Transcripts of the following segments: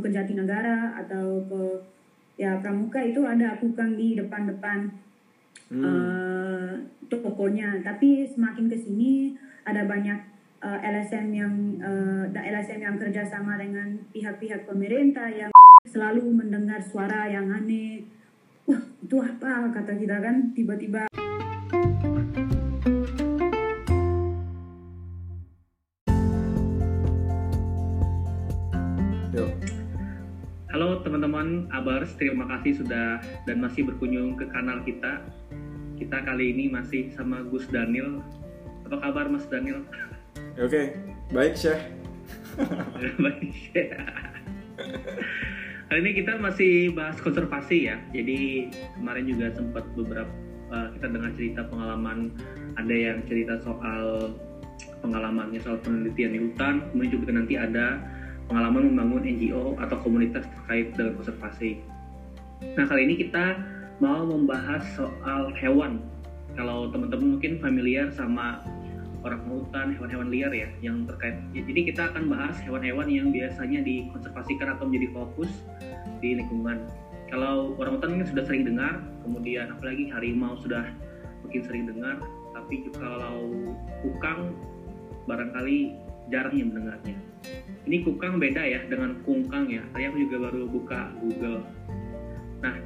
mau ke Jatinegara atau ke Pramuka itu ada kukang di depan-depan tokonya. Tapi semakin kesini ada banyak LSM yang kerjasama dengan pihak-pihak pemerintah yang selalu mendengar suara yang aneh. Wah, itu apa kata kita kan tiba-tiba. Halo teman-teman Abars, terima kasih sudah dan masih berkunjung ke kanal kita. Kita kali ini masih sama Gus Daniel. Apa kabar Mas Daniel? Oke, baik Syekh. Baik Syekh. Kali ini kita masih bahas konservasi ya. Jadi kemarin juga sempat beberapa kita dengar cerita pengalaman, ada yang cerita soal pengalamannya soal penelitian di hutan, kemudian juga nanti ada pengalaman membangun NGO atau komunitas terkait dengan konservasi. Nah, kali ini kita mau membahas soal hewan. Kalau teman-teman mungkin familiar sama orang hutan, hewan-hewan liar ya, yang terkait. Jadi kita akan bahas hewan-hewan yang biasanya dikonservasikan atau menjadi fokus di lingkungan. Kalau orang hutan mungkin sudah sering dengar, kemudian apalagi harimau sudah mungkin sering dengar, tapi kalau kukang barangkali jarang yang mendengarnya. Ini kukang beda ya dengan kungkang ya. Saya juga baru buka Google. Nah,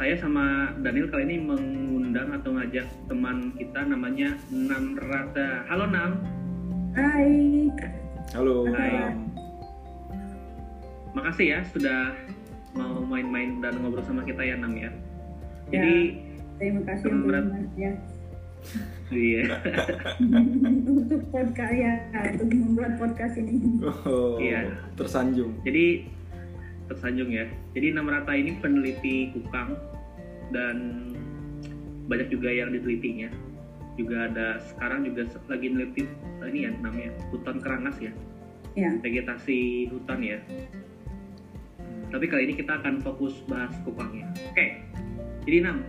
saya sama Daniel kali ini mengundang atau ngajak teman kita namanya Nam Rada. Halo Nam. Hai. Halo. Hai. Makasih ya sudah mau main-main dan ngobrol sama kita ya Nam ya. Jadi terima kasih ya. Iya. Untuk podcast ya, untuk membuat podcast ini. Oh, iya. Tersanjung. Jadi tersanjung ya. Jadi Nam Rada ini peneliti kukang dan banyak juga yang ditelitinya. Juga ada sekarang juga lagi neliti ini ya namanya hutan kerangas ya. Iya. Vegetasi hutan ya. Tapi kali ini kita akan fokus bahas kukangnya. Oke. Jadi Nam,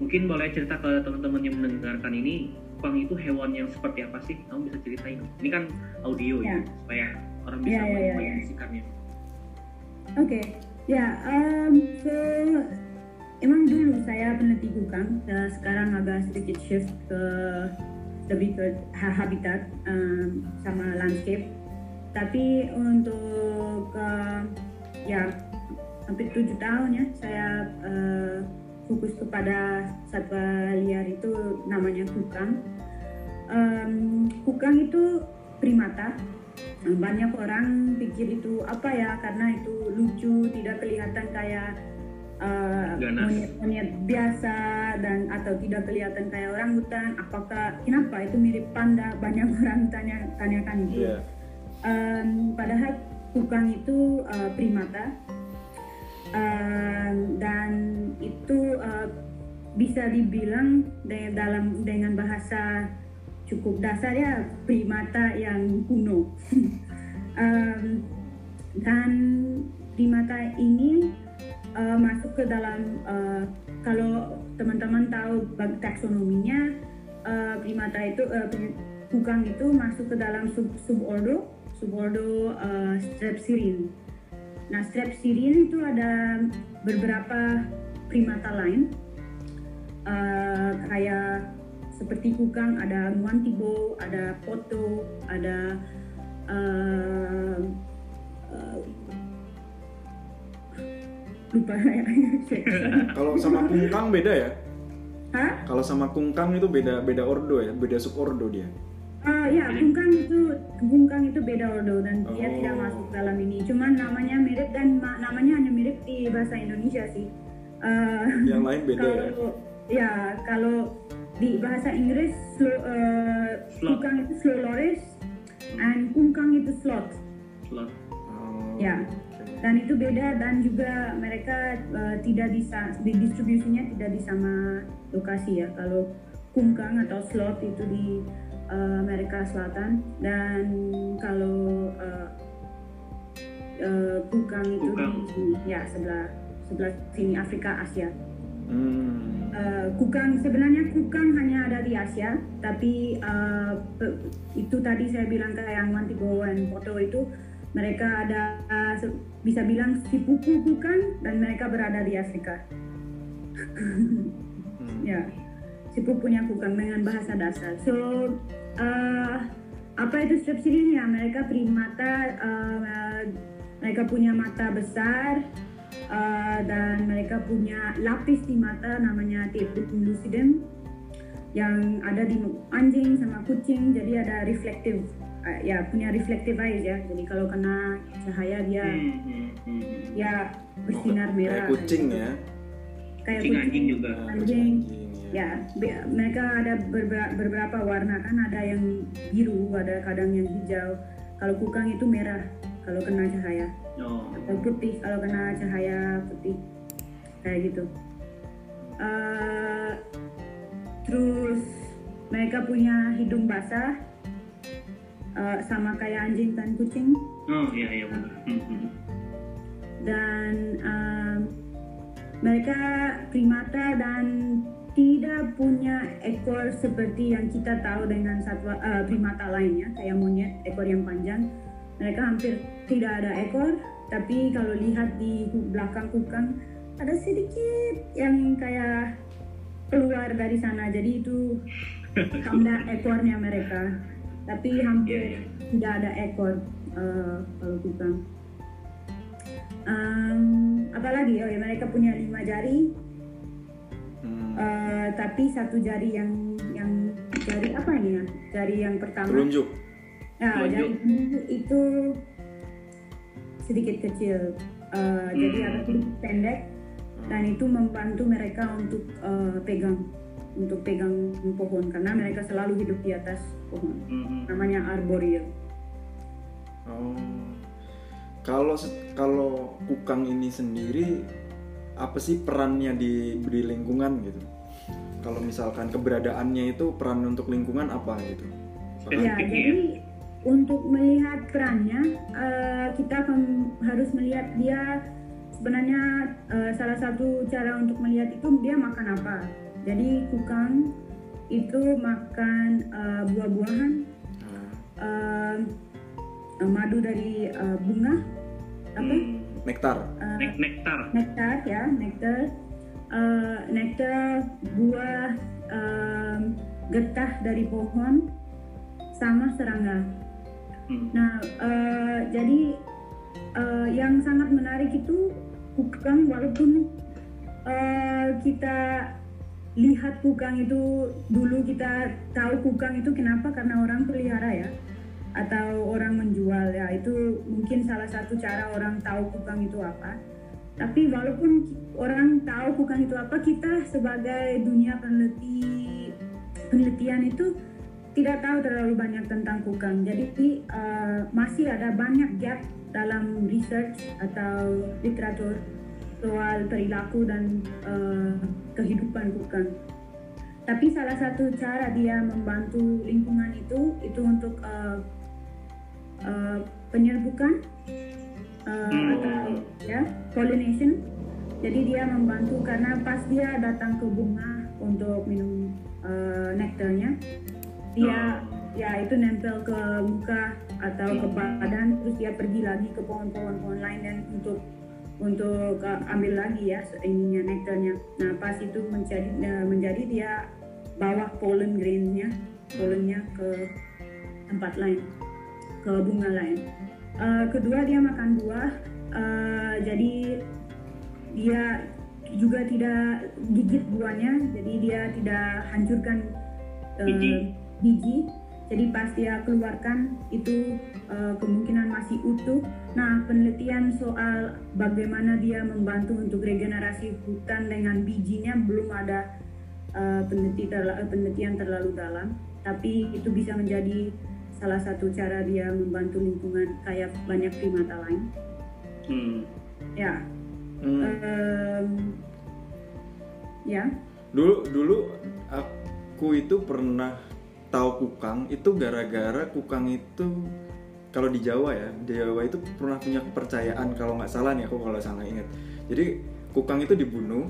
mungkin boleh cerita ke teman-teman yang mendengarkan ini, kukang itu hewan yang seperti apa sih? Kamu bisa ceritain. Ini kan audio ya, supaya orang bisa membayangkannya. Oke, ya. Emang dulu saya peneliti kukang, sekarang agak sedikit shift ke lebih ke habitat sama landscape. Tapi untuk hampir 7 tahun ya saya fokus kepada satwa liar itu namanya kukang. Kukang itu primata. Banyak orang pikir itu apa ya, karena itu lucu, tidak kelihatan kayak monyet biasa dan atau tidak kelihatan kayak orang hutan. Apakah kenapa itu mirip panda? Banyak orang tanyakan itu. Yeah. Padahal kukang itu primata. Dan itu bisa dibilang dengan bahasa cukup dasar ya primata yang kuno. Dan primata ini masuk ke dalam kalau teman-teman tahu taksonominya, primata itu kukang itu masuk ke dalam subordo Strepsirin. Nah, Strepsirin itu ada beberapa primata lain, kayak seperti kukang, ada muantibo, ada poto, ada lupa ya. Kalau sama kungkang beda ya? Hah? Kalau sama kungkang itu beda ordo ya, beda subordo dia. Ya, kungkang itu beda ordo dan dia tidak masuk dalam ini. Cuman namanya mirip dan namanya hanya mirip di bahasa Indonesia sih. Yang lain beda. Kalau di bahasa Inggris kukang itu slow loris and kungkang itu slot. Ya. Dan itu beda dan juga mereka tidak di distribusinya tidak di sama lokasi ya. Kalau kungkang atau slot itu di Amerika Selatan, dan kalau kukang itu di sebelah sini Afrika Asia. Kukang sebenarnya hanya ada di Asia, tapi itu tadi saya bilang kayak yang muantibo dan poto itu Mereka ada, bisa bilang sipupu-pukan, dan mereka berada di Afrika. Ya, sipupunya kukan dengan bahasa dasar. So, apa itu strepsirin ya? Mereka primata, mereka punya mata besar, dan mereka punya lapis di mata namanya tepidum lucidum yang ada di anjing sama kucing, jadi ada reflektif. Ya, punya reflective eyes ya, jadi kalau kena cahaya dia ya bersinar merah. Kayak kucing ya, kayak kucing, anjing juga. Anjing ya. Mereka ada beberapa warna kan, ada yang biru, ada kadang yang hijau. Kalau kukang itu merah kalau kena cahaya, atau putih kalau kena cahaya putih, kayak gitu. Terus mereka punya hidung basah. Sama kayak anjing dan kucing. Oh iya benar. Dan mereka primata dan tidak punya ekor seperti yang kita tahu dengan satwa primata lainnya, kayak monyet, ekor yang panjang. Mereka hampir tidak ada ekor, tapi kalau lihat di belakang kukang ada sedikit yang kayak keluar dari sana. Jadi itu tanda ekornya mereka. Tapi hampir tidak ada ekor kalau kukang. Apalagi mereka punya 5 jari, tapi satu jari yang jari apa ini ya? Jari yang pertama. Telunjuk. Nah, jari itu sedikit kecil, jadi agak sedikit pendek, dan itu membantu mereka untuk pegang pohon, karena mereka selalu hidup di atas pohon. Namanya arboreal. Kalau kukang ini sendiri apa sih perannya di lingkungan gitu? Kalau misalkan keberadaannya itu peran untuk lingkungan apa gitu? Ya, jadi untuk melihat perannya kita harus melihat dia sebenarnya. Salah satu cara untuk melihat itu dia makan apa. Jadi kukang itu makan buah-buahan, madu dari bunga, apa? Nektar, buah, getah dari pohon, sama serangga. Nah, jadi yang sangat menarik itu kukang, walaupun kita lihat kukang itu, dulu kita tahu kukang itu kenapa, karena orang pelihara ya, atau orang menjual ya, itu mungkin salah satu cara orang tahu kukang itu apa. Tapi walaupun orang tahu kukang itu apa, kita sebagai dunia penelitian itu tidak tahu terlalu banyak tentang kukang. Jadi masih ada banyak gap dalam research atau literatur soal perilaku dan kehidupan kukang. Tapi salah satu cara dia membantu lingkungan itu untuk penyerbukan atau ya pollination. Jadi dia membantu karena pas dia datang ke bunga untuk minum nektarnya, dia ya itu nempel ke muka atau ke badan, terus dia pergi lagi ke pohon-pohon lain dan untuk ambil lagi ya ininya, nektarnya. Nah, pas itu menjadi dia bawa pollen grainnya, pollennya ke tempat lain, ke bunga lain. Kedua, dia makan buah, jadi dia juga tidak gigit buahnya, jadi dia tidak hancurkan biji. Jadi pas dia keluarkan itu kemungkinan masih utuh. Nah, penelitian soal bagaimana dia membantu untuk regenerasi hutan dengan bijinya belum ada penelitian terlalu dalam. Tapi itu bisa menjadi salah satu cara dia membantu lingkungan kayak banyak primata lain. Dulu aku itu pernah tahu kukang itu gara-gara kukang itu, kalau di Jawa ya, Jawa itu pernah punya kepercayaan, kalau nggak salah nih, aku kalau salah ingat. Jadi kukang itu dibunuh,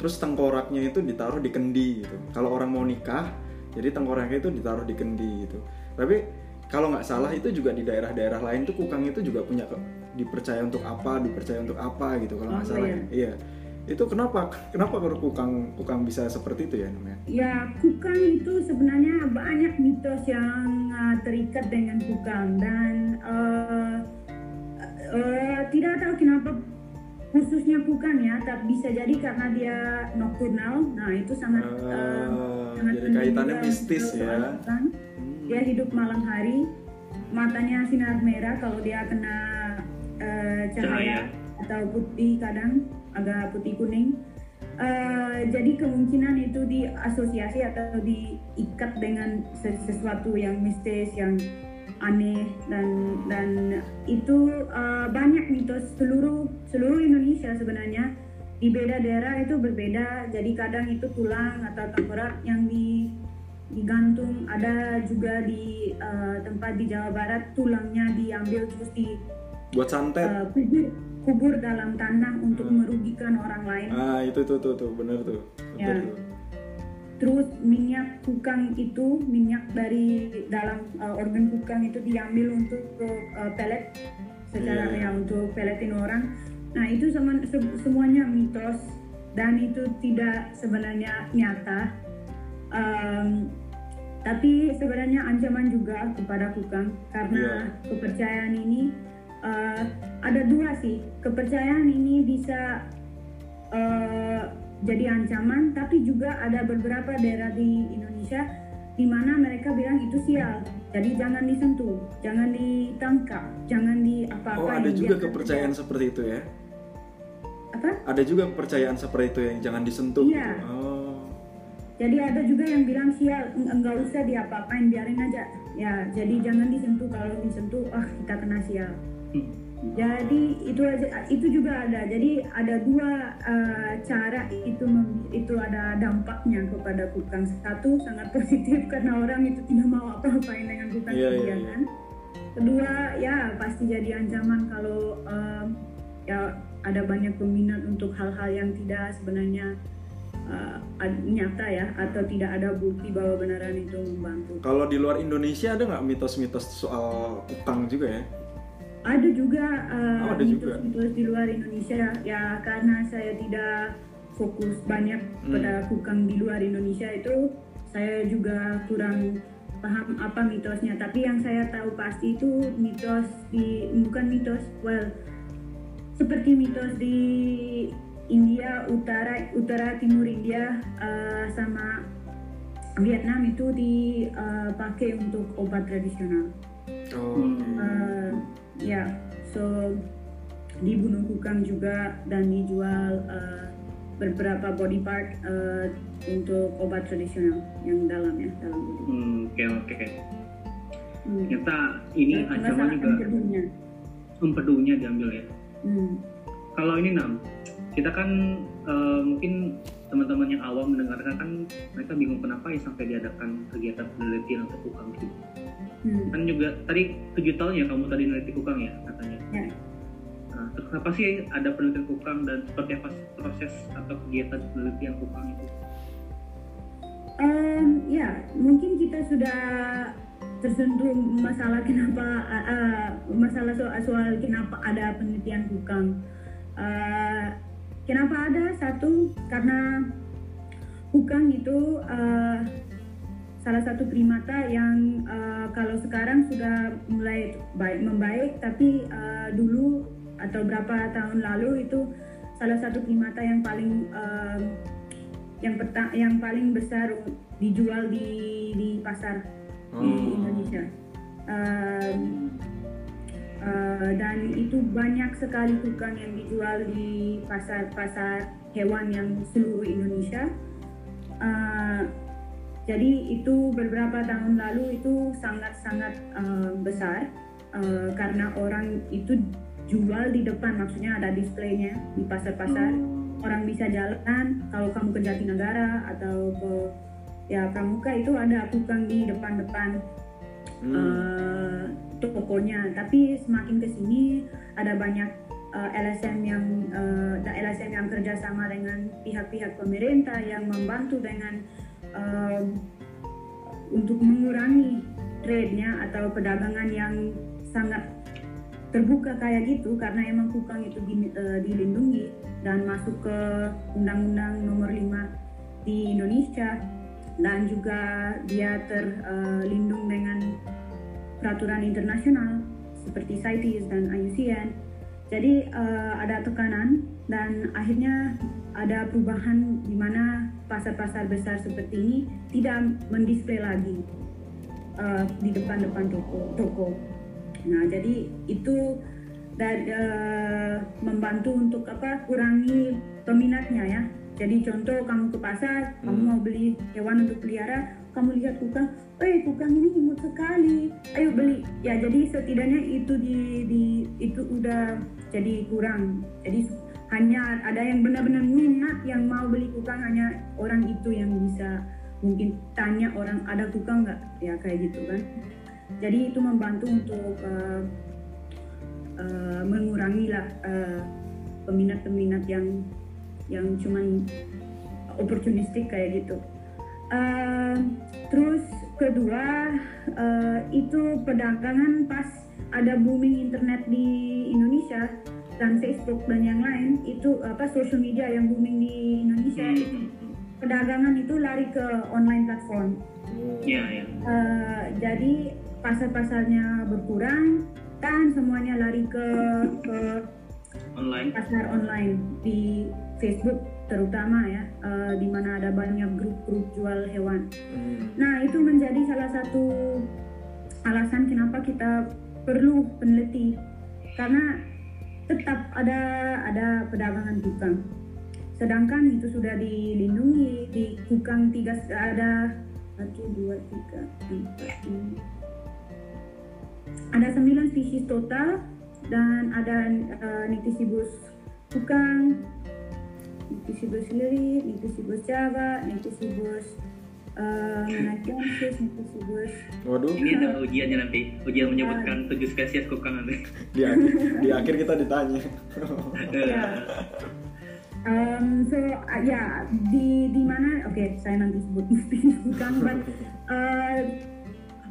terus tengkoraknya itu ditaruh di kendi gitu. Kalau orang mau nikah, jadi tengkoraknya itu ditaruh di kendi gitu. Tapi Kalau nggak salah itu juga di daerah-daerah lain tuh kukang itu juga punya dipercaya untuk apa gitu kalau nggak salah. Iya. Itu kenapa kalau kukang bisa seperti itu ya namanya? Ya, kukang itu sebenarnya banyak mitos yang terikat dengan kukang dan tidak tahu kenapa khususnya kukang ya, tapi bisa jadi karena dia nokturnal. Nah, itu sangat sangat jadi kaitannya mistis ya. Dia hidup malam hari, matanya sinar merah kalau dia kena cahaya atau putih, kadang agak putih kuning. Jadi kemungkinan itu diasosiasi atau diikat dengan sesuatu yang mistis, yang aneh dan itu banyak mitos seluruh Indonesia sebenarnya, di beda daerah itu berbeda. Jadi kadang itu tulang atau tengkorak yang digantung, ada juga di tempat di Jawa Barat tulangnya diambil terus buat santet, kubur dalam tanah untuk merugikan orang lain. Itu benar tuh. Ya. Terus minyak kukang itu, minyak dari dalam organ kukang itu diambil untuk pelet, secara untuk peletin orang. Nah itu semuanya mitos dan itu tidak sebenarnya nyata. Tapi sebenarnya ancaman juga kepada kukang karena kepercayaan ini ada dua sih. Kepercayaan ini bisa jadi ancaman, tapi juga ada beberapa daerah di Indonesia di mana mereka bilang itu sial. Jadi jangan disentuh, jangan ditangkap, jangan di apa-apa. Oh, ada juga kepercayaan seperti itu ya? Apa? Ada juga kepercayaan seperti itu yang jangan disentuh. Iya. Gitu. Oh. Jadi ada juga yang bilang sial, enggak usah diapa-apain, biarin aja. Ya, jadi jangan disentuh, kalau disentuh, kita kena sial. Jadi itu juga ada. Jadi ada dua cara itu ada dampaknya kepada kukang. Satu, sangat positif karena orang itu tidak mau apa-apain dengan kukang kegiatan. Kedua, ya pasti jadi ancaman kalau ya ada banyak peminat untuk hal-hal yang tidak sebenarnya nyata ya, atau tidak ada bukti bahwa benaran itu membantu. Kalau di luar Indonesia ada nggak mitos-mitos soal kukang juga ya? Ada juga mitos-mitos di luar Indonesia ya, karena saya tidak fokus banyak pada kukang di luar Indonesia itu, saya juga kurang paham apa mitosnya. Tapi yang saya tahu pasti itu seperti mitos di India utara timur India sama Vietnam itu dipakai untuk obat tradisional. So dibunuh kukang juga dan dijual beberapa body part untuk obat tradisional yang dalam tubuh. Oke. Kita ini ancaman juga empedunya diambil ya. Kalau ini Nam, kita kan mungkin teman-teman yang awam mendengarkan kan mereka bingung kenapa sampai diadakan kegiatan penelitian untuk kukang itu. Kan juga tadi 7 tahun ya kamu tadi neliti kukang ya katanya. Nah, terus kenapa sih ada penelitian kukang dan seperti apa proses atau kegiatan penelitian kukang itu? Mungkin kita sudah tersentuh masalah kenapa masalah soal kenapa ada penelitian kukang. Kenapa ada? Satu, karena kukang itu salah satu primata yang kalau sekarang sudah mulai membaik, tapi dulu atau berapa tahun lalu itu salah satu primata yang paling yang paling besar dijual di pasar di Indonesia. Dan itu banyak sekali kukang yang dijual di pasar-pasar hewan yang seluruh Indonesia. Jadi itu beberapa tahun lalu itu sangat-sangat besar karena orang itu jual di depan, maksudnya ada displaynya di pasar-pasar. Orang bisa jalan, kalau kamu ke Jatinegara atau ke Pramuka itu ada kukang di depan-depan tokonya. Tapi semakin kesini ada banyak LSM yang kerjasama dengan pihak-pihak pemerintah yang membantu dengan untuk mengurangi trade-nya atau perdagangan yang sangat terbuka kayak gitu, karena emang kukang itu dilindungi dan masuk ke Undang-Undang Nomor 5 di Indonesia, dan juga dia terlindung dengan peraturan internasional seperti CITES dan ASEAN. Jadi ada tekanan dan akhirnya ada perubahan di mana pasar-pasar besar seperti ini tidak mendisplay lagi di depan-depan toko. Nah, jadi itu membantu untuk kurangi peminatnya ya. Jadi contoh kamu ke pasar, kamu mau beli hewan untuk pelihara, kamu lihat kukang, kukang ini imut sekali, ayo beli. Ya, jadi setidaknya itu itu udah jadi kurang. Jadi hanya ada yang benar-benar minat yang mau beli kukang, hanya orang itu yang bisa mungkin tanya orang ada kukang nggak, ya kayak gitu kan. Jadi itu membantu untuk mengurangi lah peminat-peminat yang cuman opportunistik kayak gitu. Terus kedua itu perdagangan pas ada booming internet di Indonesia dan Facebook dan yang lain, itu social media yang booming di Indonesia, itu perdagangan itu lari ke online platform. Yeah. Jadi pasar-pasarnya berkurang, kan semuanya lari ke online. Pasar online di Facebook terutama ya, di mana ada banyak grup-grup jual hewan. Nah, itu menjadi salah satu alasan kenapa kita perlu peneliti, karena tetap ada perdagangan kukang. Sedangkan itu sudah dilindungi di kukang tiga, ada 1, 2, 3, 4, 5. Ada 9 spesies total dan ada Nycticebus kukang, Nycticebus lirik, Nycticebus Jawa, Nycticebus Menakensis, Nycticebus. Waduh. Ini ada ujiannya nanti. Ujian menyebutkan 7 spesies kukang nanti. Di akhir kita ditanya. Ya. Di mana? Oke, saya nanti sebut kukang,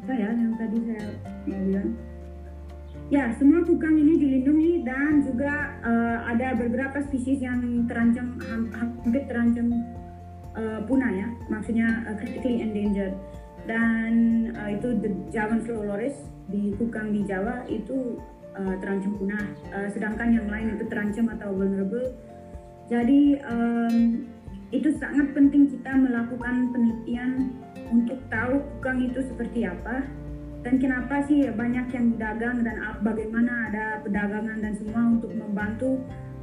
apa ya yang tadi saya mau bilang? Ya, semua kukang ini dilindungi dan juga ada beberapa spesies yang terancam, hampir terancam punah ya, maksudnya critically endangered. Dan itu the Jawa flowloris, di kukang di Jawa itu terancam punah, sedangkan yang lain itu terancam atau vulnerable. Jadi itu sangat penting kita melakukan penelitian untuk tahu kukang itu seperti apa. Dan kenapa sih banyak yang berdagang dan bagaimana ada perdagangan dan semua, untuk membantu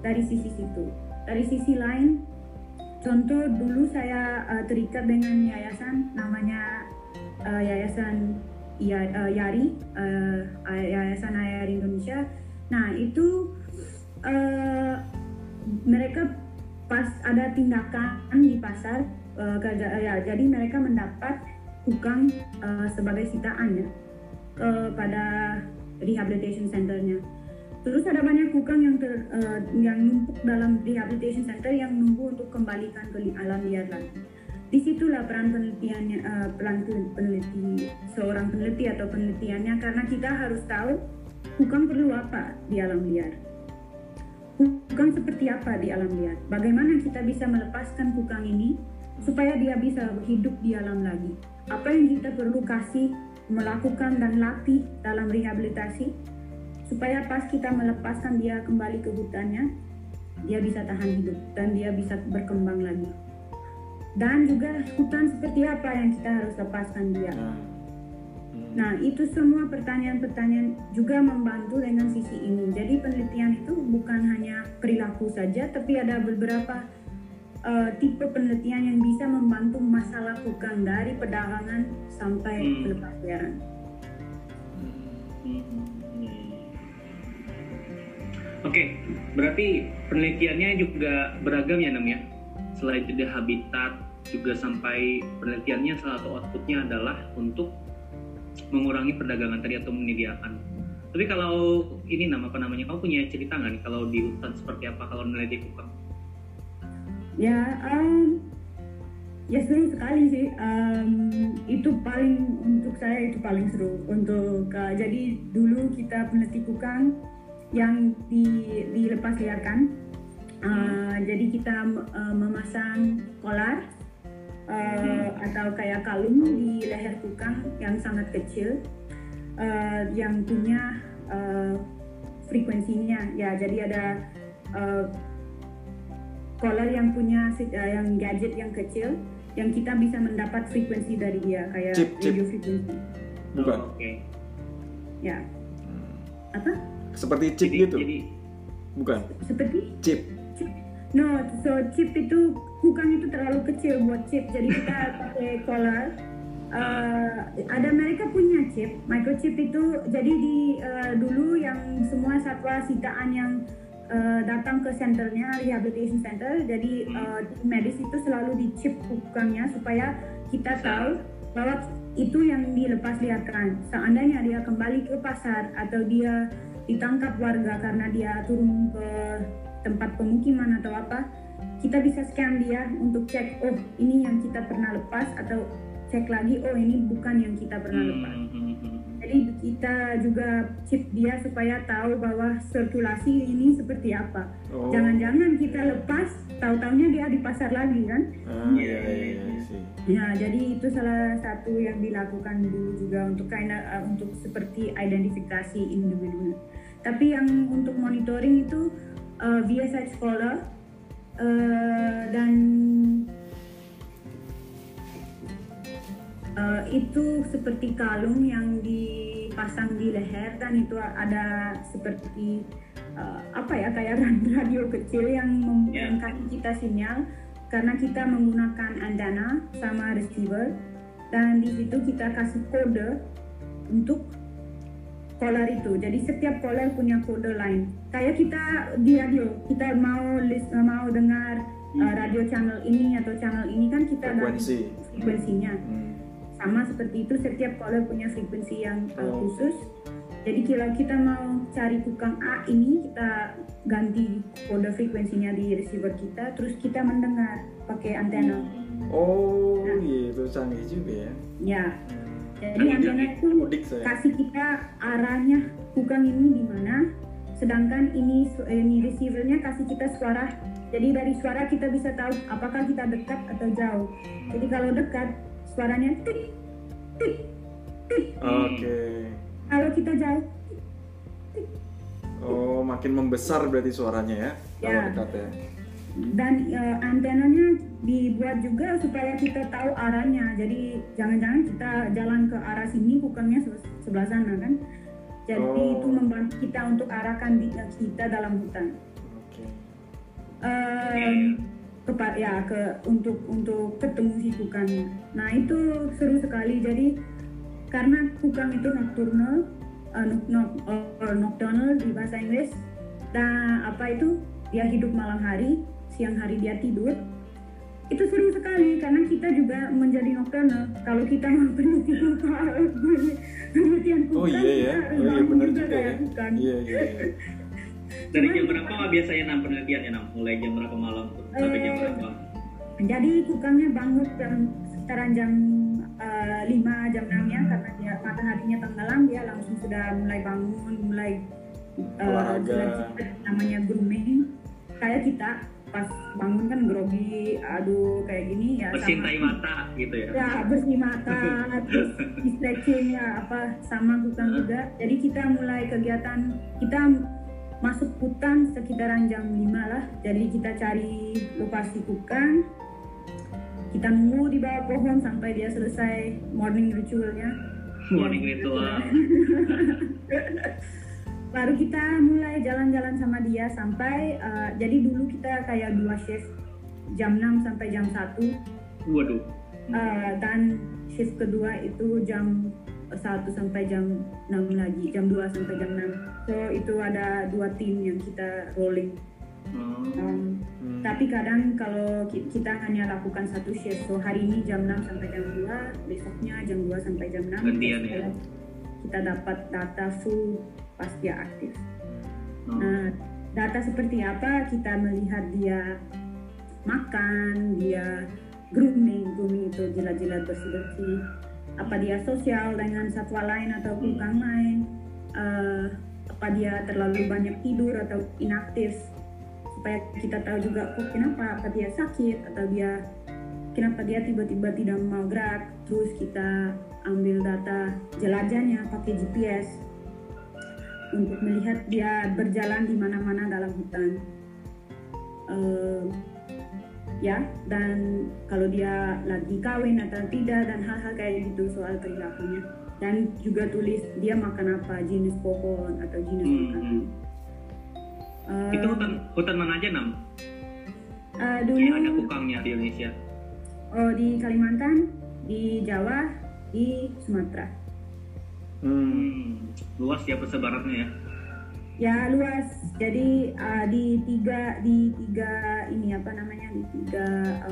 dari sisi situ. Dari sisi lain, contoh dulu saya terikat dengan yayasan, namanya Yayasan IAR Indonesia. Nah, itu mereka pas ada tindakan di pasar, jadi mereka mendapat kukang sebagai sitaan ya, kepada rehabilitation centernya. Terus ada banyak kukang yang numpuk dalam rehabilitation center yang nunggu untuk kembalikan ke alam liar lagi. Disitulah peran peneliti seorang peneliti atau penelitiannya, karena kita harus tahu kukang perlu apa di alam liar, kukang seperti apa di alam liar, bagaimana kita bisa melepaskan kukang ini supaya dia bisa hidup di alam lagi. Apa yang kita perlu kasih, melakukan dan latih dalam rehabilitasi supaya pas kita melepaskan dia kembali ke hutannya, dia bisa tahan hidup dan dia bisa berkembang lagi. Dan juga hutan seperti apa yang kita harus lepaskan dia. Nah, itu semua pertanyaan-pertanyaan juga membantu dengan sisi ini. Jadi penelitian itu bukan hanya perilaku saja, tapi ada beberapa tipe penelitian yang bisa membantu masalah kukang dari perdagangan sampai pelepasan. Oke, berarti penelitiannya juga beragam ya, Nam ya. Selain itu habitat, juga sampai penelitiannya salah satu outputnya adalah untuk mengurangi perdagangan tadi atau menyediakan. Tapi kalau ini kamu punya cerita nggak nih kalau di hutan seperti apa kalau meneliti kukang? Ya, Ya seru sekali sih, itu paling, untuk saya itu paling seru. Untuk jadi dulu kita peneliti kukang yang dilepas liarkan, jadi kita memasang kolar atau kayak kalung di leher kukang yang sangat kecil, yang punya frekuensinya ya. Jadi ada kolar yang punya yang gadget yang kecil, yang kita bisa mendapat frekuensi dari dia, kayak radio frekuensi. Bukan? Oh, okay. Ya. Apa? Seperti chip gitu? Bukan? Seperti? Chip. No, so chip itu, kukang itu terlalu kecil buat chip, jadi kita pakai collar. Ada mereka punya chip, microchip itu, jadi di dulu yang semua satwa sitaan yang datang ke senternya, rehabilitation center, jadi medis itu selalu dicip kukangnya supaya kita tahu bahwa itu yang dilepas liarkan. Seandainya dia kembali ke pasar atau dia ditangkap warga karena dia turun ke tempat pemukiman atau apa, kita bisa scan dia untuk cek, oh ini yang kita pernah lepas, atau cek lagi, oh ini bukan yang kita pernah lepas. Jadi kita juga chip dia supaya tahu bahwa sirkulasi ini seperti apa. Oh. Jangan-jangan kita lepas, tahu-taunya dia di pasar lagi kan? Iya. Ya, jadi itu salah satu yang dilakukan dulu juga untuk untuk seperti identifikasi individu. Tapi yang untuk monitoring itu biasa sekolah dan itu seperti kalung yang dipasang di leher, dan itu ada seperti kayak radio kecil yang memberikan kita sinyal karena kita menggunakan antena sama receiver, dan di situ kita kasih kode untuk kolar itu. Jadi setiap kolar punya kode lain. Kayak kita di radio, kita mau dengar radio channel ini atau channel ini kan kita frekuensi. Frekuensinya. Sama seperti itu, setiap kolar punya frekuensi yang khusus. Jadi kalau kita mau cari kukang A ini, kita ganti kode frekuensinya di receiver kita, terus kita mendengar pakai antena. Oh gitu, canggih juga ya. Ya, jadi antena itu kasih kita arahnya kukang ini di mana, sedangkan ini receivernya kasih kita suara. Jadi dari suara kita bisa tahu apakah kita dekat atau jauh. Jadi kalau dekat, suaranya tik tik tik. Oke. Kalau kita jauh, tik. Oh, makin membesar berarti suaranya ya? Kalau dekat ya. Dan antenanya dibuat juga supaya kita tahu arahnya. Jadi jangan-jangan kita jalan ke arah sini, kukangnya sebelah sana kan? Jadi itu membantu kita untuk arahkan kita dalam hutan. Oke. Untuk ketemu si kukangnya. Nah itu seru sekali. Jadi karena kukang itu nocturnal di bahasa Inggris, dan dia hidup malam hari, siang hari dia tidur. Itu seru sekali karena kita juga menjadi nocturnal. Kalau kita mau penelitian kukang, kita benar juga ya. Dari jam berapa biasanya penelitiannya mulai jam berapa malam sampai jam berapa? Jadi kukangnya bangun sekitaran jam 5 jam 6 ya, karena dia mataharinya tenggelam, dia langsung sudah mulai bangun, mulai olahraga, namanya grooming. Kayak kita pas bangun kan grogi, aduh kayak gini ya, bersihin mata gitu ya. Ya, bersihin mata, terus stretching ya, sama kukang juga. Jadi kita mulai kegiatan kita masuk hutan sekitaran jam 5 lah. Jadi kita cari lokasi kukang, kita nunggu di bawah pohon sampai dia selesai morning ritual. Baru kita mulai jalan-jalan sama dia sampai jadi dulu kita kayak 2 shift, jam 6 sampai jam 1. Waduh. Dan shift kedua itu jam 1 sampai jam 6 lagi, jam 2 sampai jam 6. So itu ada 2 tim yang kita rolling. Tapi kadang kalau kita hanya lakukan 1 shift, so hari ini jam 6 sampai jam 2, besoknya jam 2 sampai jam 6. Gantian ya. Kita dapat data full pas dia aktif. Nah, data seperti apa? Kita melihat dia makan, dia grooming itu jilat-jilat bersih-bersih, apa dia sosial dengan satwa lain atau bukan lain, apa dia terlalu banyak tidur atau inaktif, supaya kita tahu juga kenapa dia sakit atau dia kenapa dia tiba-tiba tidak mau gerak. Terus kita ambil data jelajahnya pakai GPS untuk melihat dia berjalan di mana-mana dalam hutan. Dan kalau dia lagi kawin atau tidak, dan hal-hal kayak gitu soal perilakunya. Dan juga tulis dia makan apa, jenis pohon atau jenis makanan. Itu hutan mana aja, Nam? Dulu ada kukangnya di Indonesia. Oh, di Kalimantan, di Jawa, di Sumatera. Luas ya persebarannya ya? Ya luas, jadi di tiga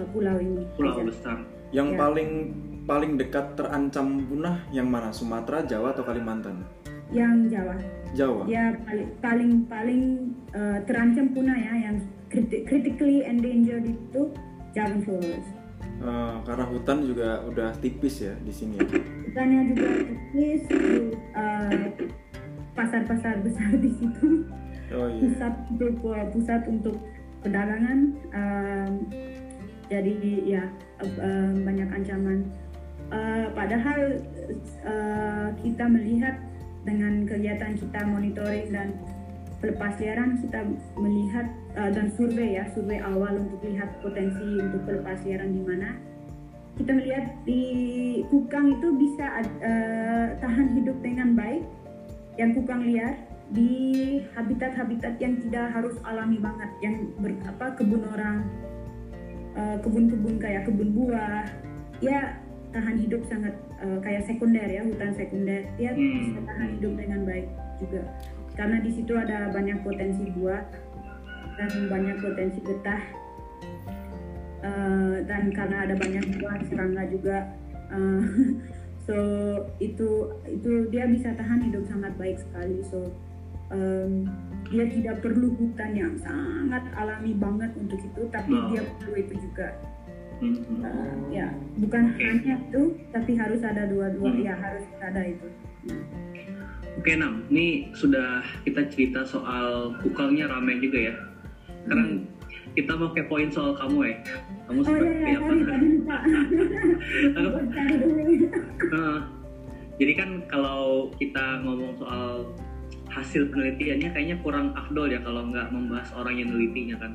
pulau ini. Pulau besar. Yang ya. paling dekat terancam punah yang mana? Sumatera, Jawa atau Kalimantan? Yang Jawa. Jawa. Ya paling terancam punah ya, yang critically endangered itu Jawa Flores. Karena hutan juga udah tipis ya di sini. Hutannya juga tipis. Pasar-pasar besar di situ, pusat untuk perdagangan, jadi ya banyak ancaman. Padahal kita melihat dengan kegiatan kita monitoring dan pelepas liaran, kita melihat dan survei awal untuk lihat potensi untuk pelepas liaran di mana. Kita melihat di kukang itu bisa tahan hidup dengan baik. Yang kukang liar di habitat-habitat yang tidak harus alami banget, yang kebun orang, kebun-kebun kayak kebun buah, ya tahan hidup sangat kayak sekunder ya, hutan sekunder, ya bisa tahan hidup dengan baik juga. Karena di situ ada banyak potensi buah dan banyak potensi getah, dan karena ada banyak buah serangga juga. So itu dia bisa tahan hidup sangat baik sekali. So dia tidak perlu hutan yang sangat alami banget untuk itu, tapi dia perlu itu juga. Bukan hanya itu, tapi harus ada dua-dua. Ya harus ada itu. Oke, Nam, ini sudah kita cerita soal kukangnya ramai juga ya. Sekarang kita mau kepoin soal kamu ya. Kamu seperti apa? Jadi kan kalau kita ngomong soal hasil penelitiannya kayaknya kurang afdol ya kalau nggak membahas orang yang nelitinya kan.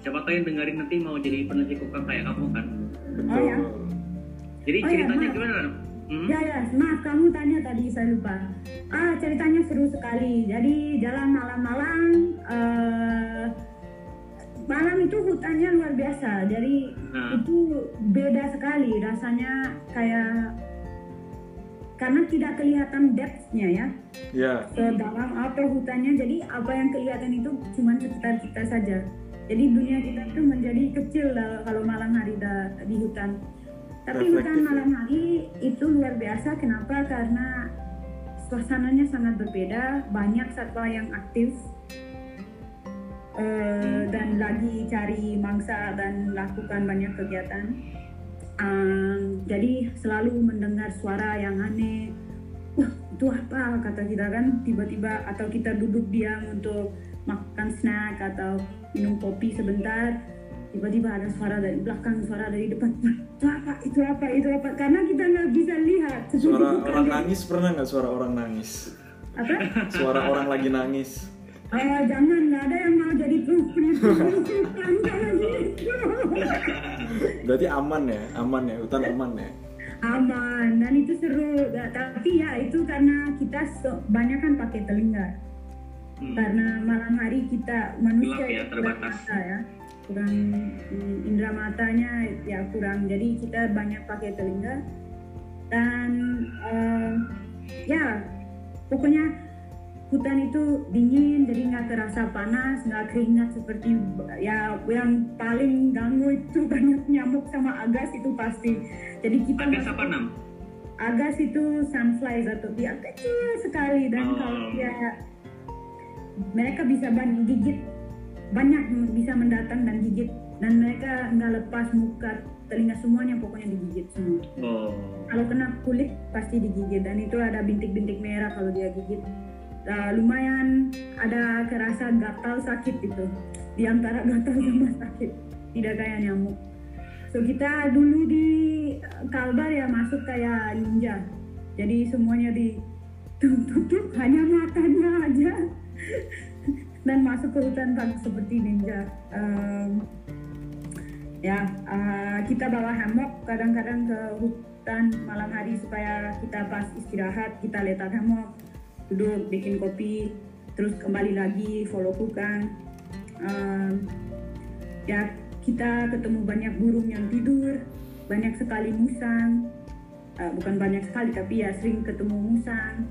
Siapa tahu yang dengerin nanti mau jadi peneliti kukang kayak kamu kan. Betul. Ya. Jadi ceritanya gimana? Maaf, kamu tanya tadi saya lupa. Ceritanya seru sekali. Jadi jalan malam-malam, malam itu hutannya luar biasa, jadi itu beda sekali rasanya, kayak karena tidak kelihatan depthnya ya, dalam atau hutannya, jadi apa yang kelihatan itu cuma sekitar kita saja, jadi dunia kita itu menjadi kecil kalau malam hari di hutan. Tapi reflektif, hutan malam hari itu luar biasa. Kenapa? Karena suasananya sangat berbeda, banyak satwa yang aktif, dan lagi cari mangsa dan lakukan banyak kegiatan. Jadi selalu mendengar suara yang aneh. Itu apa? Kata kita kan tiba-tiba, atau kita duduk diam untuk makan snack atau minum kopi sebentar. Tiba-tiba ada suara dari belakang, suara dari depan. Itu apa? Karena kita nggak bisa lihat. Suara orang nangis, pernah nggak suara orang nangis? Apa? Suara orang lagi nangis. Jangan, nggak ada yang mau jadi berarti aman ya, hutan aman, dan itu seru. Tapi ya itu karena kita banyak kan pakai telinga, karena malam hari kita manusia ya, terbatas ya, kurang indera matanya ya kurang, jadi kita banyak pakai telinga. Dan pokoknya hutan itu dingin, jadi nggak terasa panas, nggak keringat seperti ya. Yang paling ganggu itu banyak nyamuk sama agas, itu pasti. Jadi kita agas apa, Nam? Agas itu sunflies atau dia kecil sekali, dan kalau dia mereka bisa gigit banyak bisa mendatang dan gigit, dan mereka nggak lepas muka, telinga, semuanya pokoknya digigit semua. Kalau kena kulit pasti digigit, dan itu ada bintik-bintik merah kalau dia gigit. Lumayan ada kerasa gatal sakit gitu, di antara gatal sama sakit, tidak kayak nyamuk. So kita dulu di Kalbar ya masuk kayak ninja, jadi semuanya ditutup, hanya matanya aja. Dan masuk ke hutan seperti ninja. Kita bawa hammock kadang-kadang ke hutan malam hari supaya kita pas istirahat kita letak hammock, duduk bikin kopi, terus kembali lagi follow kukan. Kita ketemu banyak burung yang tidur, banyak sekali musang. Bukan banyak sekali tapi ya sering ketemu musang,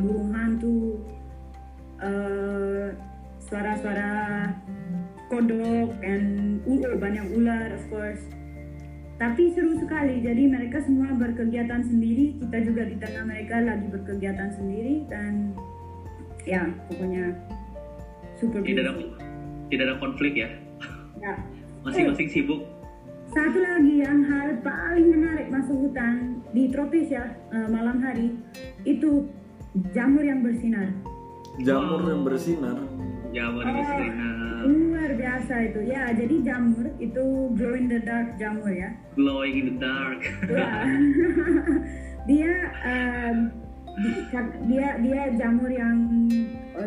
burung hantu. Suara-suara kodok dan banyak ular of course, tapi seru sekali. Jadi mereka semua berkegiatan sendiri, kita juga di tengah mereka lagi berkegiatan sendiri, dan ya pokoknya super beautiful. Tidak ada konflik ya, masing-masing sibuk. Satu lagi yang hal paling menarik masuk hutan di tropis ya, malam hari itu jamur yang bersinar. Jamur yang bersinar. Luar biasa itu. Ya, jadi jamur itu glow in the dark jamur ya. Glowing in the dark. Ya. dia jamur yang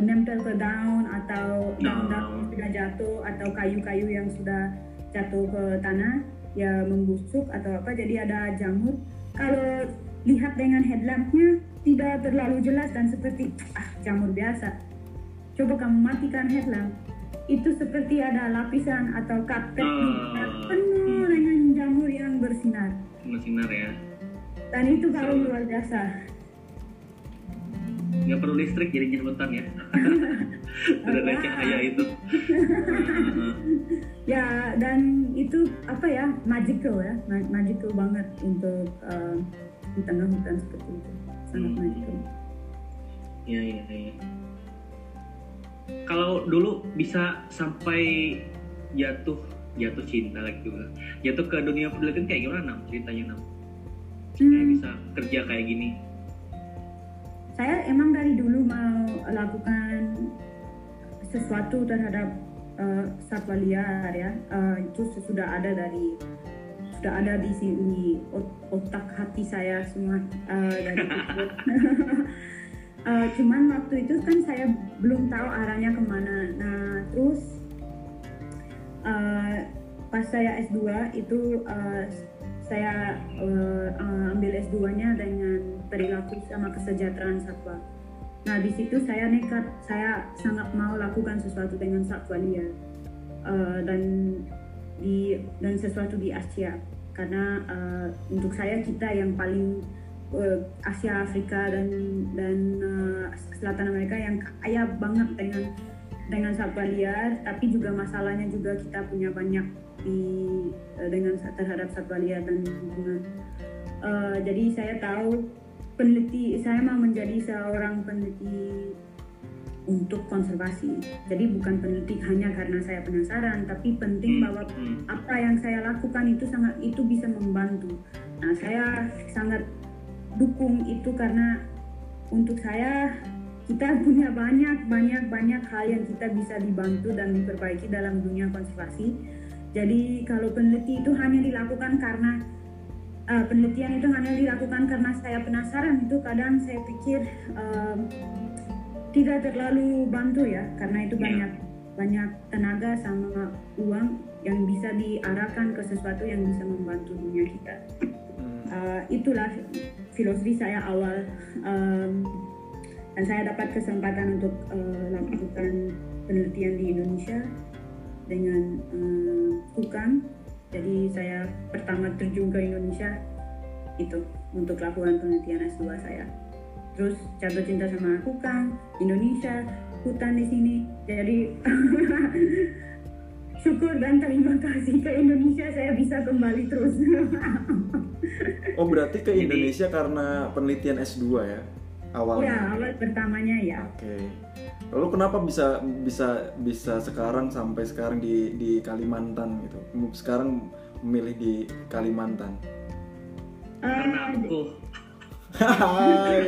nempel ke daun atau daun sudah jatuh atau kayu-kayu yang sudah jatuh ke tanah ya membusuk atau apa. Jadi ada jamur. Kalau lihat dengan headlampnya tidak terlalu jelas dan seperti jamur biasa. Coba kamu matikan headlamp, itu seperti ada lapisan atau kapet penuh dengan jamur yang bersinar. Bersinar ya. Dan itu kalau luar biasa. Nggak perlu listrik jadinya hutan ya. Ada cahaya itu. Ya, dan itu apa ya, magical ya, magical banget untuk di tengah hutan seperti itu. Sangat magical. Iya. Kalau dulu bisa sampai jatuh cinta lagi juga, jatuh ke dunia pendidikan kayak gimana Nam? Ceritanya Nam? Saya bisa kerja kayak gini. Saya emang dari dulu mau lakukan sesuatu terhadap satwa liar ya. Itu sudah ada di sini, otak hati saya semua dari itu. Cuman waktu itu kan saya belum tahu arahnya kemana. Nah terus pas saya S2 itu saya ambil S2-nya dengan perilaku sama kesejahteraan satwa. Nah di situ saya nekat, saya sangat mau lakukan sesuatu dengan satwa liar dan sesuatu di Asia, karena untuk saya kita yang paling Asia, Afrika dan Selatan Amerika yang kaya banget dengan satwa liar, tapi juga masalahnya juga kita punya banyak terhadap satwa liar dan lingkungan. Jadi saya tahu saya mau menjadi seorang peneliti untuk konservasi. Jadi bukan peneliti hanya karena saya penasaran, tapi penting bahwa apa yang saya lakukan itu bisa membantu. Nah, saya sangat dukung itu karena untuk saya kita punya banyak hal yang kita bisa dibantu dan diperbaiki dalam dunia konservasi. Jadi kalau peneliti itu hanya dilakukan karena penelitian itu hanya dilakukan karena saya penasaran, itu kadang saya pikir tidak terlalu bantu ya, karena itu banyak tenaga sama uang yang bisa diarahkan ke sesuatu yang bisa membantu dunia kita. Itulah filosofi saya awal, dan saya dapat kesempatan untuk lakukan penelitian di Indonesia dengan KUKAM. Jadi saya pertama terjun ke Indonesia itu untuk lakukan penelitian S2 saya. Terus jatuh cinta sama KUKAM, Indonesia, hutan di sini. Jadi syukur dan terima kasih ke Indonesia saya bisa kembali terus. Oh berarti ke Indonesia karena penelitian S2 ya? awalnya? Ya, awal pertamanya ya. Oke. Lalu kenapa bisa sekarang sampai sekarang di Kalimantan gitu? Sekarang memilih di Kalimantan? Karena aku. Hai.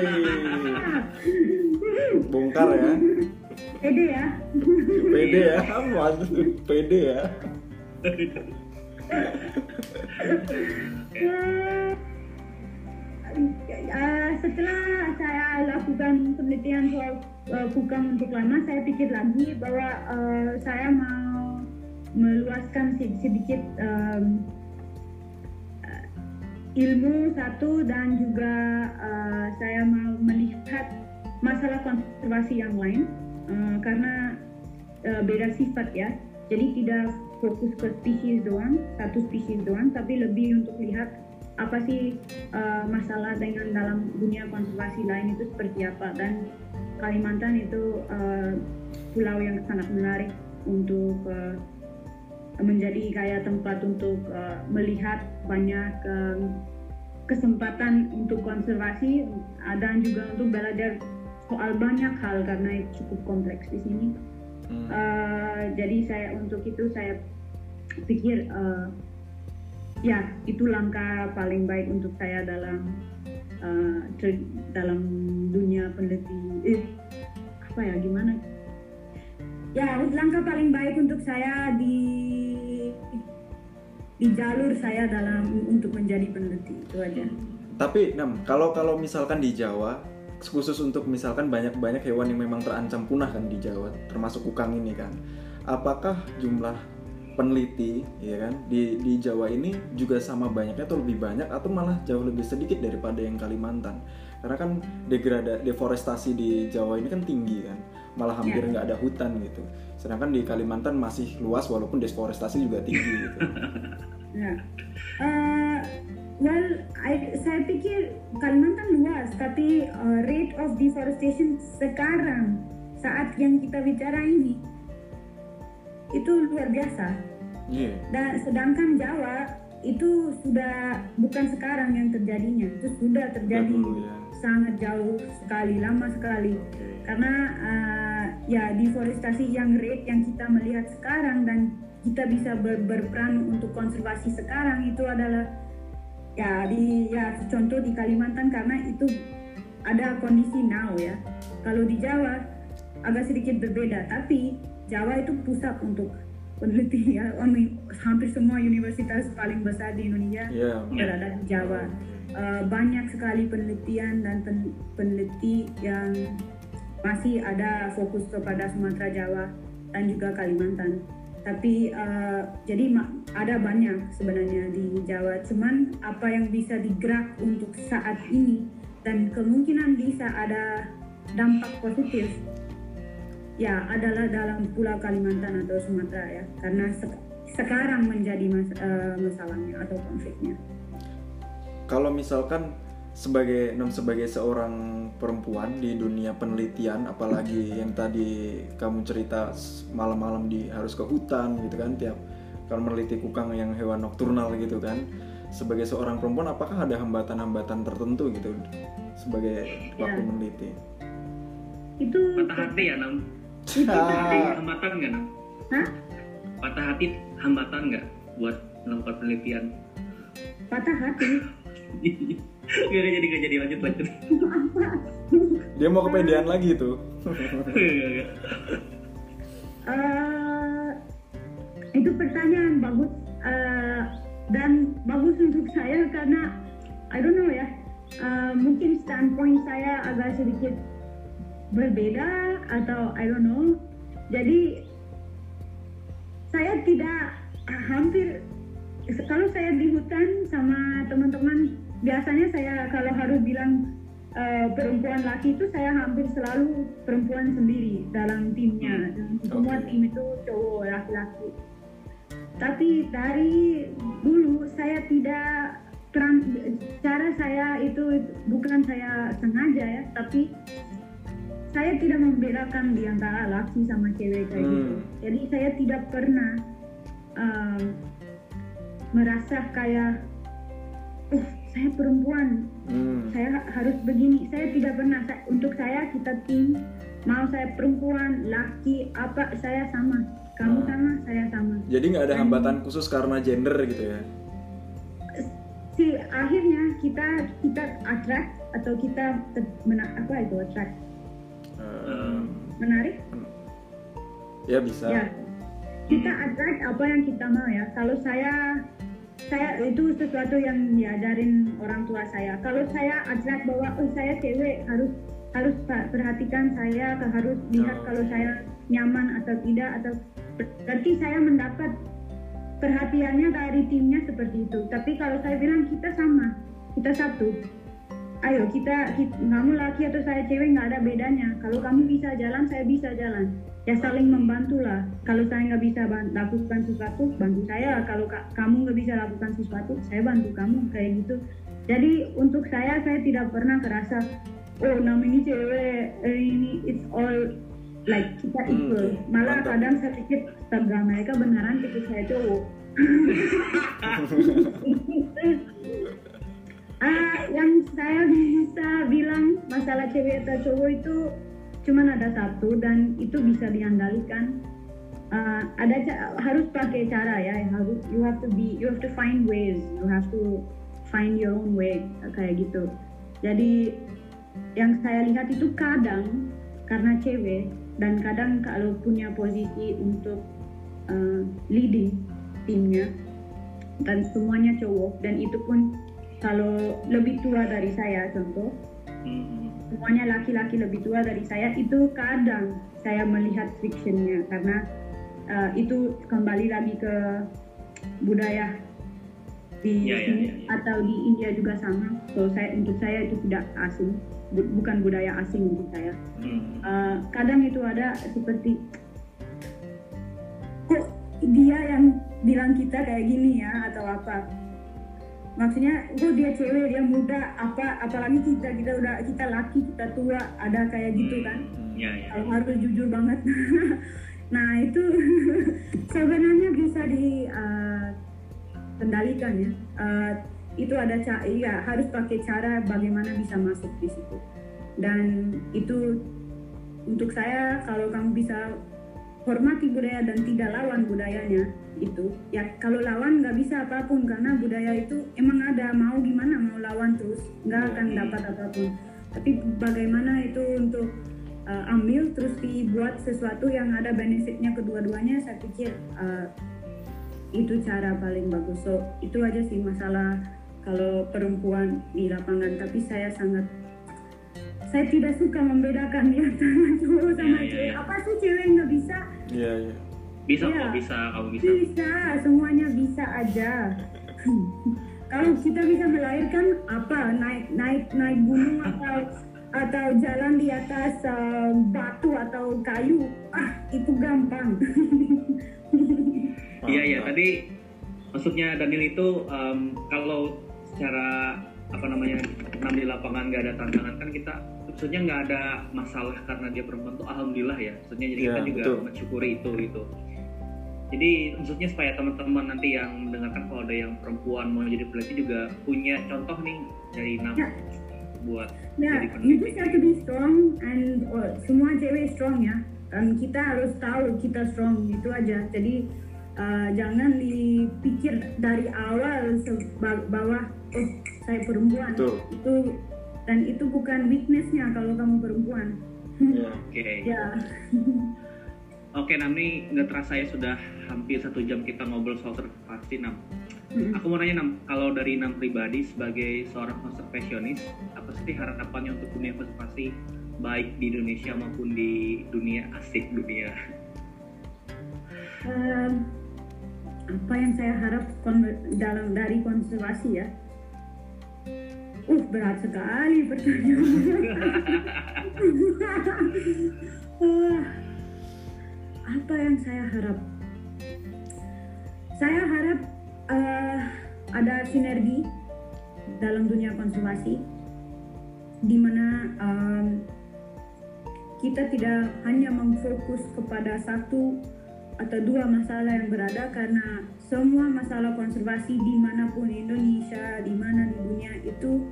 Bongkar ya. Pede ya. Pede ya. Setelah saya lakukan penelitian bukan untuk lama, saya pikir lagi bahwa saya mau meluaskan sedikit ilmu satu, dan juga saya mau melihat masalah konservasi yang lain karena beda sifat ya, jadi tidak fokus ke spesies doang, satu spesies doang, tapi lebih untuk lihat apa sih masalah dengan dalam dunia konservasi lain itu seperti apa. Dan Kalimantan itu pulau yang sangat menarik untuk menjadi kayak tempat untuk melihat banyak kesempatan untuk konservasi dan juga untuk belajar soal banyak hal karena cukup kompleks di sini. Jadi saya untuk itu saya pikir ya, itu langkah paling baik untuk saya dalam dalam dunia penelitian. Ya, langkah paling baik untuk saya di jalur saya dalam untuk menjadi peneliti itu aja. Tapi Nam, kalau misalkan di Jawa, khusus untuk misalkan banyak hewan yang memang terancam punah kan di Jawa, termasuk kukang ini kan. Apakah jumlah peneliti ya kan di Jawa ini juga sama banyaknya atau lebih banyak atau malah jauh lebih sedikit daripada yang Kalimantan? Karena kan deforestasi di Jawa ini kan tinggi kan, malah hampir nggak ada hutan gitu. Sedangkan di Kalimantan masih luas walaupun deforestasi juga tinggi gitu. Ya, saya pikir Kalimantan luas, tapi rate of deforestation sekarang saat yang kita bicara ini itu luar biasa. Dan sedangkan Jawa itu sudah bukan sekarang yang terjadinya, itu sudah terjadi sangat jauh sekali, lama sekali. Karena ya deforestasi yang rate yang kita melihat sekarang dan kita bisa berperan untuk konservasi sekarang itu adalah ya contoh di Kalimantan karena itu ada kondisi now ya. Kalau di Jawa agak sedikit berbeda, tapi Jawa itu pusat untuk peneliti ya, hampir semua universitas paling besar di Indonesia berada di Jawa. Banyak sekali penelitian dan peneliti yang masih ada fokus kepada Sumatera, Jawa, dan juga Kalimantan. Tapi jadi ada banyak sebenarnya di Jawa. Cuman apa yang bisa digerak untuk saat ini dan kemungkinan bisa ada dampak positif ya adalah dalam Pulau Kalimantan atau Sumatera ya, karena sekarang menjadi masalahnya atau konfliknya. Kalau misalkan sebagai seorang perempuan di dunia penelitian, apalagi yang tadi kamu cerita malam-malam harus ke hutan gitu kan, kalau meneliti kukang yang hewan nokturnal gitu kan, sebagai seorang perempuan apakah ada hambatan-hambatan tertentu gitu sebagai waktu meneliti? Itu patah hati ya Nam? Patah hati hambatan nggak Nam? Patah hati hambatan nggak buat melakukan penelitian? Patah hati? Jadi lanjut. Dia mau kepedean lagi tuh. Itu pertanyaan bagus dan bagus untuk saya karena I don't know ya, mungkin standpoint saya agak sedikit berbeda atau I don't know. Jadi saya tidak hampir kalau saya di hutan sama teman-teman biasanya saya kalau harus bilang perempuan laki itu saya hampir selalu perempuan sendiri dalam timnya. Semua tim itu cowok laki-laki. Tapi dari dulu saya tidak cara saya itu bukan saya sengaja ya, tapi saya tidak membedakan di antara laki sama cewek kayak gitu. Jadi saya tidak pernah merasa kayak saya perempuan, saya harus begini. Saya tidak pernah, untuk saya kita tim, mau saya perempuan, laki, apa, saya sama. Kamu sama, saya sama. Jadi nggak ada hambatan khusus karena gender gitu ya? Si akhirnya kita attract atau kita attract? Menarik? Ya bisa. Ya. Kita attract apa yang kita mau ya. Kalau saya itu sesuatu yang diajarin orang tua saya. Kalau saya attract bahwa saya cewek harus perhatikan saya, harus lihat kalau saya nyaman atau tidak, atau berarti saya mendapat perhatiannya dari timnya seperti itu. Tapi kalau saya bilang kita sama, kita satu, ayo kita kamu laki atau saya cewek nggak ada bedanya. Kalau kamu bisa jalan, saya bisa jalan. Ya saling membantulah. Kalau saya nggak bisa lakukan sesuatu, bantu saya. Kalau kamu nggak bisa lakukan sesuatu, saya bantu kamu, kayak gitu. Jadi untuk saya tidak pernah kerasa, oh namanya cewek ini, it's all like kita equal. Malah kadang saya pikir setelah mereka beneran pikir saya cowok. Yang saya bisa bilang masalah cewek atau cowok itu cuma ada satu, dan itu bisa diandalkan. Harus pakai cara ya. You have to find ways. You have to find your own way, kayak gitu. Jadi yang saya lihat itu kadang karena cewek, dan kadang kalau punya posisi untuk leading timnya, dan semuanya cowok, dan itu pun kalau lebih tua dari saya, contoh semuanya laki-laki lebih tua dari saya, itu kadang saya melihat frictionnya, karena itu kembali lagi ke budaya di sini atau di India juga sama. So untuk saya itu tidak asing, bukan budaya asing untuk saya. Kadang itu ada seperti, kok dia yang bilang kita kayak gini ya, atau apa, maksudnya kok dia cewek, dia muda, apa, apalagi kita laki, kita tua, ada kayak gitu kan. Harus jujur banget. Nah itu sebenarnya bisa dikendalikan ya. Itu ada harus pakai cara bagaimana bisa masuk di situ. Dan itu untuk saya, kalau kamu bisa hormati budaya dan tidak lawan budayanya, itu ya, kalau lawan nggak bisa apapun, karena budaya itu emang ada, mau gimana, mau lawan terus nggak akan dapat apapun. Tapi bagaimana itu untuk ambil terus dibuat sesuatu yang ada benefitnya kedua-duanya, saya pikir itu cara paling bagus. So itu aja sih masalah kalau perempuan di lapangan. Tapi saya tidak suka membedakan ya cowok sama cewek. Apa sih cewek nggak bisa? Bisa kok, bisa. Bisa, semuanya bisa aja. Kalau kita bisa melahirkan apa, naik gunung atau jalan di atas batu atau kayu, itu gampang. Iya, tadi maksudnya Daniel itu kalau secara di lapangan nggak ada tantangan kan, kita maksudnya nggak ada masalah karena dia perempuan tuh alhamdulillah ya, maksudnya jadi kita juga betul mensyukuri itu gitu. Jadi maksudnya supaya teman-teman nanti yang mendengarkan, kalau ada yang perempuan mau jadi peneliti juga punya contoh nih dari Nam buat jadi peneliti. You just have to be strong and semua cewek strong ya. Kita harus tahu kita strong, itu aja. Jadi jangan dipikir dari awal bahwa saya perempuan. Betul. Itu bukan weakness-nya kalau kamu perempuan. Oke, Nam, ini nggak terasa ya sudah hampir 1 jam kita ngobrol soal konservasi, Nam. Aku mau nanya, Nam, kalau dari Nam pribadi sebagai seorang konservasionis, apa sih harapannya untuk dunia konservasi baik di Indonesia maupun di dunia apa yang saya harap dari konservasi ya? Berat sekali pertanyaan. Apa yang saya harap? Saya harap ada sinergi dalam dunia konservasi, di mana kita tidak hanya memfokus kepada satu atau dua masalah yang berada, karena semua masalah konservasi dimanapun di Indonesia, di mana di dunia itu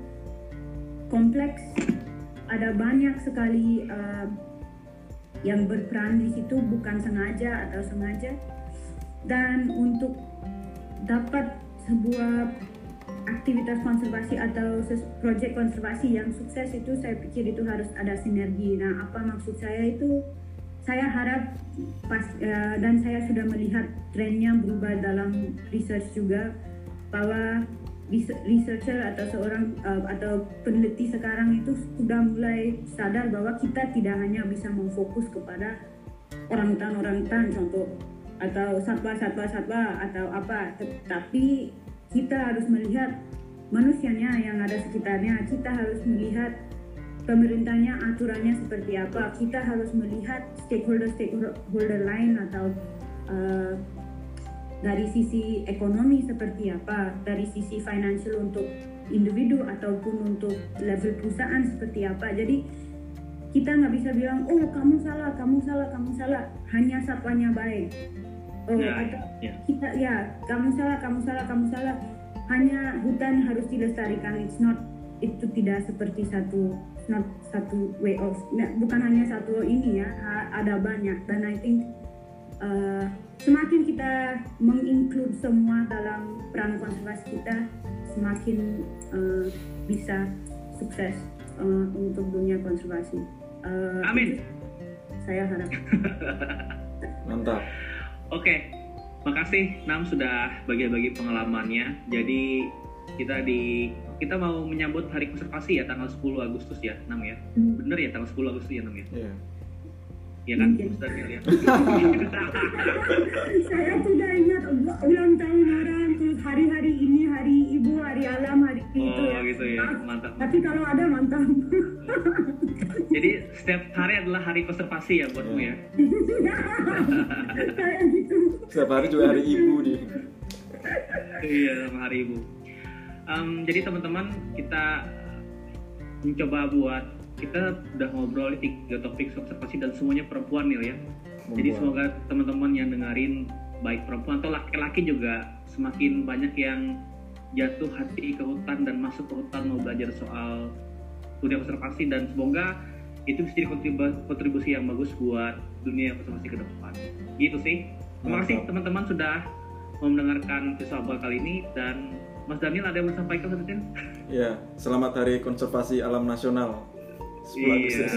kompleks. Ada banyak sekali yang berperan di situ, bukan sengaja atau sengaja. Dan untuk dapat sebuah aktivitas konservasi atau proyek konservasi yang sukses itu, saya pikir itu harus ada sinergi. Nah, apa maksud saya itu, saya harap dan saya sudah melihat trennya berubah dalam research juga, bahwa researcher atau seorang atau peneliti sekarang itu sudah mulai sadar bahwa kita tidak hanya bisa memfokus kepada orangutan contoh, atau satwa atau apa, tapi kita harus melihat manusianya yang ada sekitarnya, kita harus melihat pemerintahnya, aturannya seperti apa, kita harus melihat stakeholder lain atau dari sisi ekonomi seperti apa, dari sisi financial untuk individu ataupun untuk level perusahaan seperti apa. Jadi kita nggak bisa bilang, oh kamu salah, hanya satwanya baik. Kamu salah, hanya hutan harus dilestarikan. Itu tidak seperti satu way of, nah, bukan hanya satu ini ya, ada banyak. Dan I think semakin kita menginclude semua dalam peran konservasi kita, semakin bisa sukses untuk dunia konservasi. Amin. Saya harap. Mantap. Oke, makasih Nam sudah bagi-bagi pengalamannya. Jadi kita mau menyambut Hari Konservasi ya, tanggal 10 Agustus ya, Nam ya. Bener ya, tanggal 10 Agustus ya, Nam ya. Iya. Iya kan? Ustaz ya. Saya tidak ingat ulang tahun orang, terus hari-hari ini, hari ibu, hari alam, hari itu ya. Oh gitu ya, mantap. Tapi kalau ada mantap. Jadi setiap hari adalah hari konservasi ya buatmu ya. Kayak gitu. Setiap hari juga hari ibu nih. Iya, hari ibu. Jadi teman-teman, kita mencoba buat, kita udah ngobrol 3 topik observasi dan semuanya perempuan nih ya. Jadi semoga teman-teman yang dengerin, baik perempuan atau laki-laki juga, semakin banyak yang jatuh hati ke hutan dan masuk ke hutan mau belajar soal dunia konservasi, dan semoga itu bisa jadi kontribusi yang bagus buat dunia konservasi ke depan. Gitu sih. Terima kasih teman-teman sudah mendengarkan episode kali ini, dan Mas Daniel ada yang mau sampaikan sepertinya? Iya, selamat Hari Konservasi Alam Nasional. 10 Agustus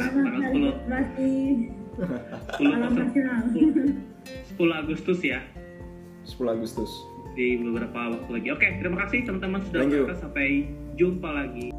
ya. 10 Agustus. Di beberapa waktu lagi. Oke, terima kasih teman-teman sudah menonton. Sampai jumpa lagi.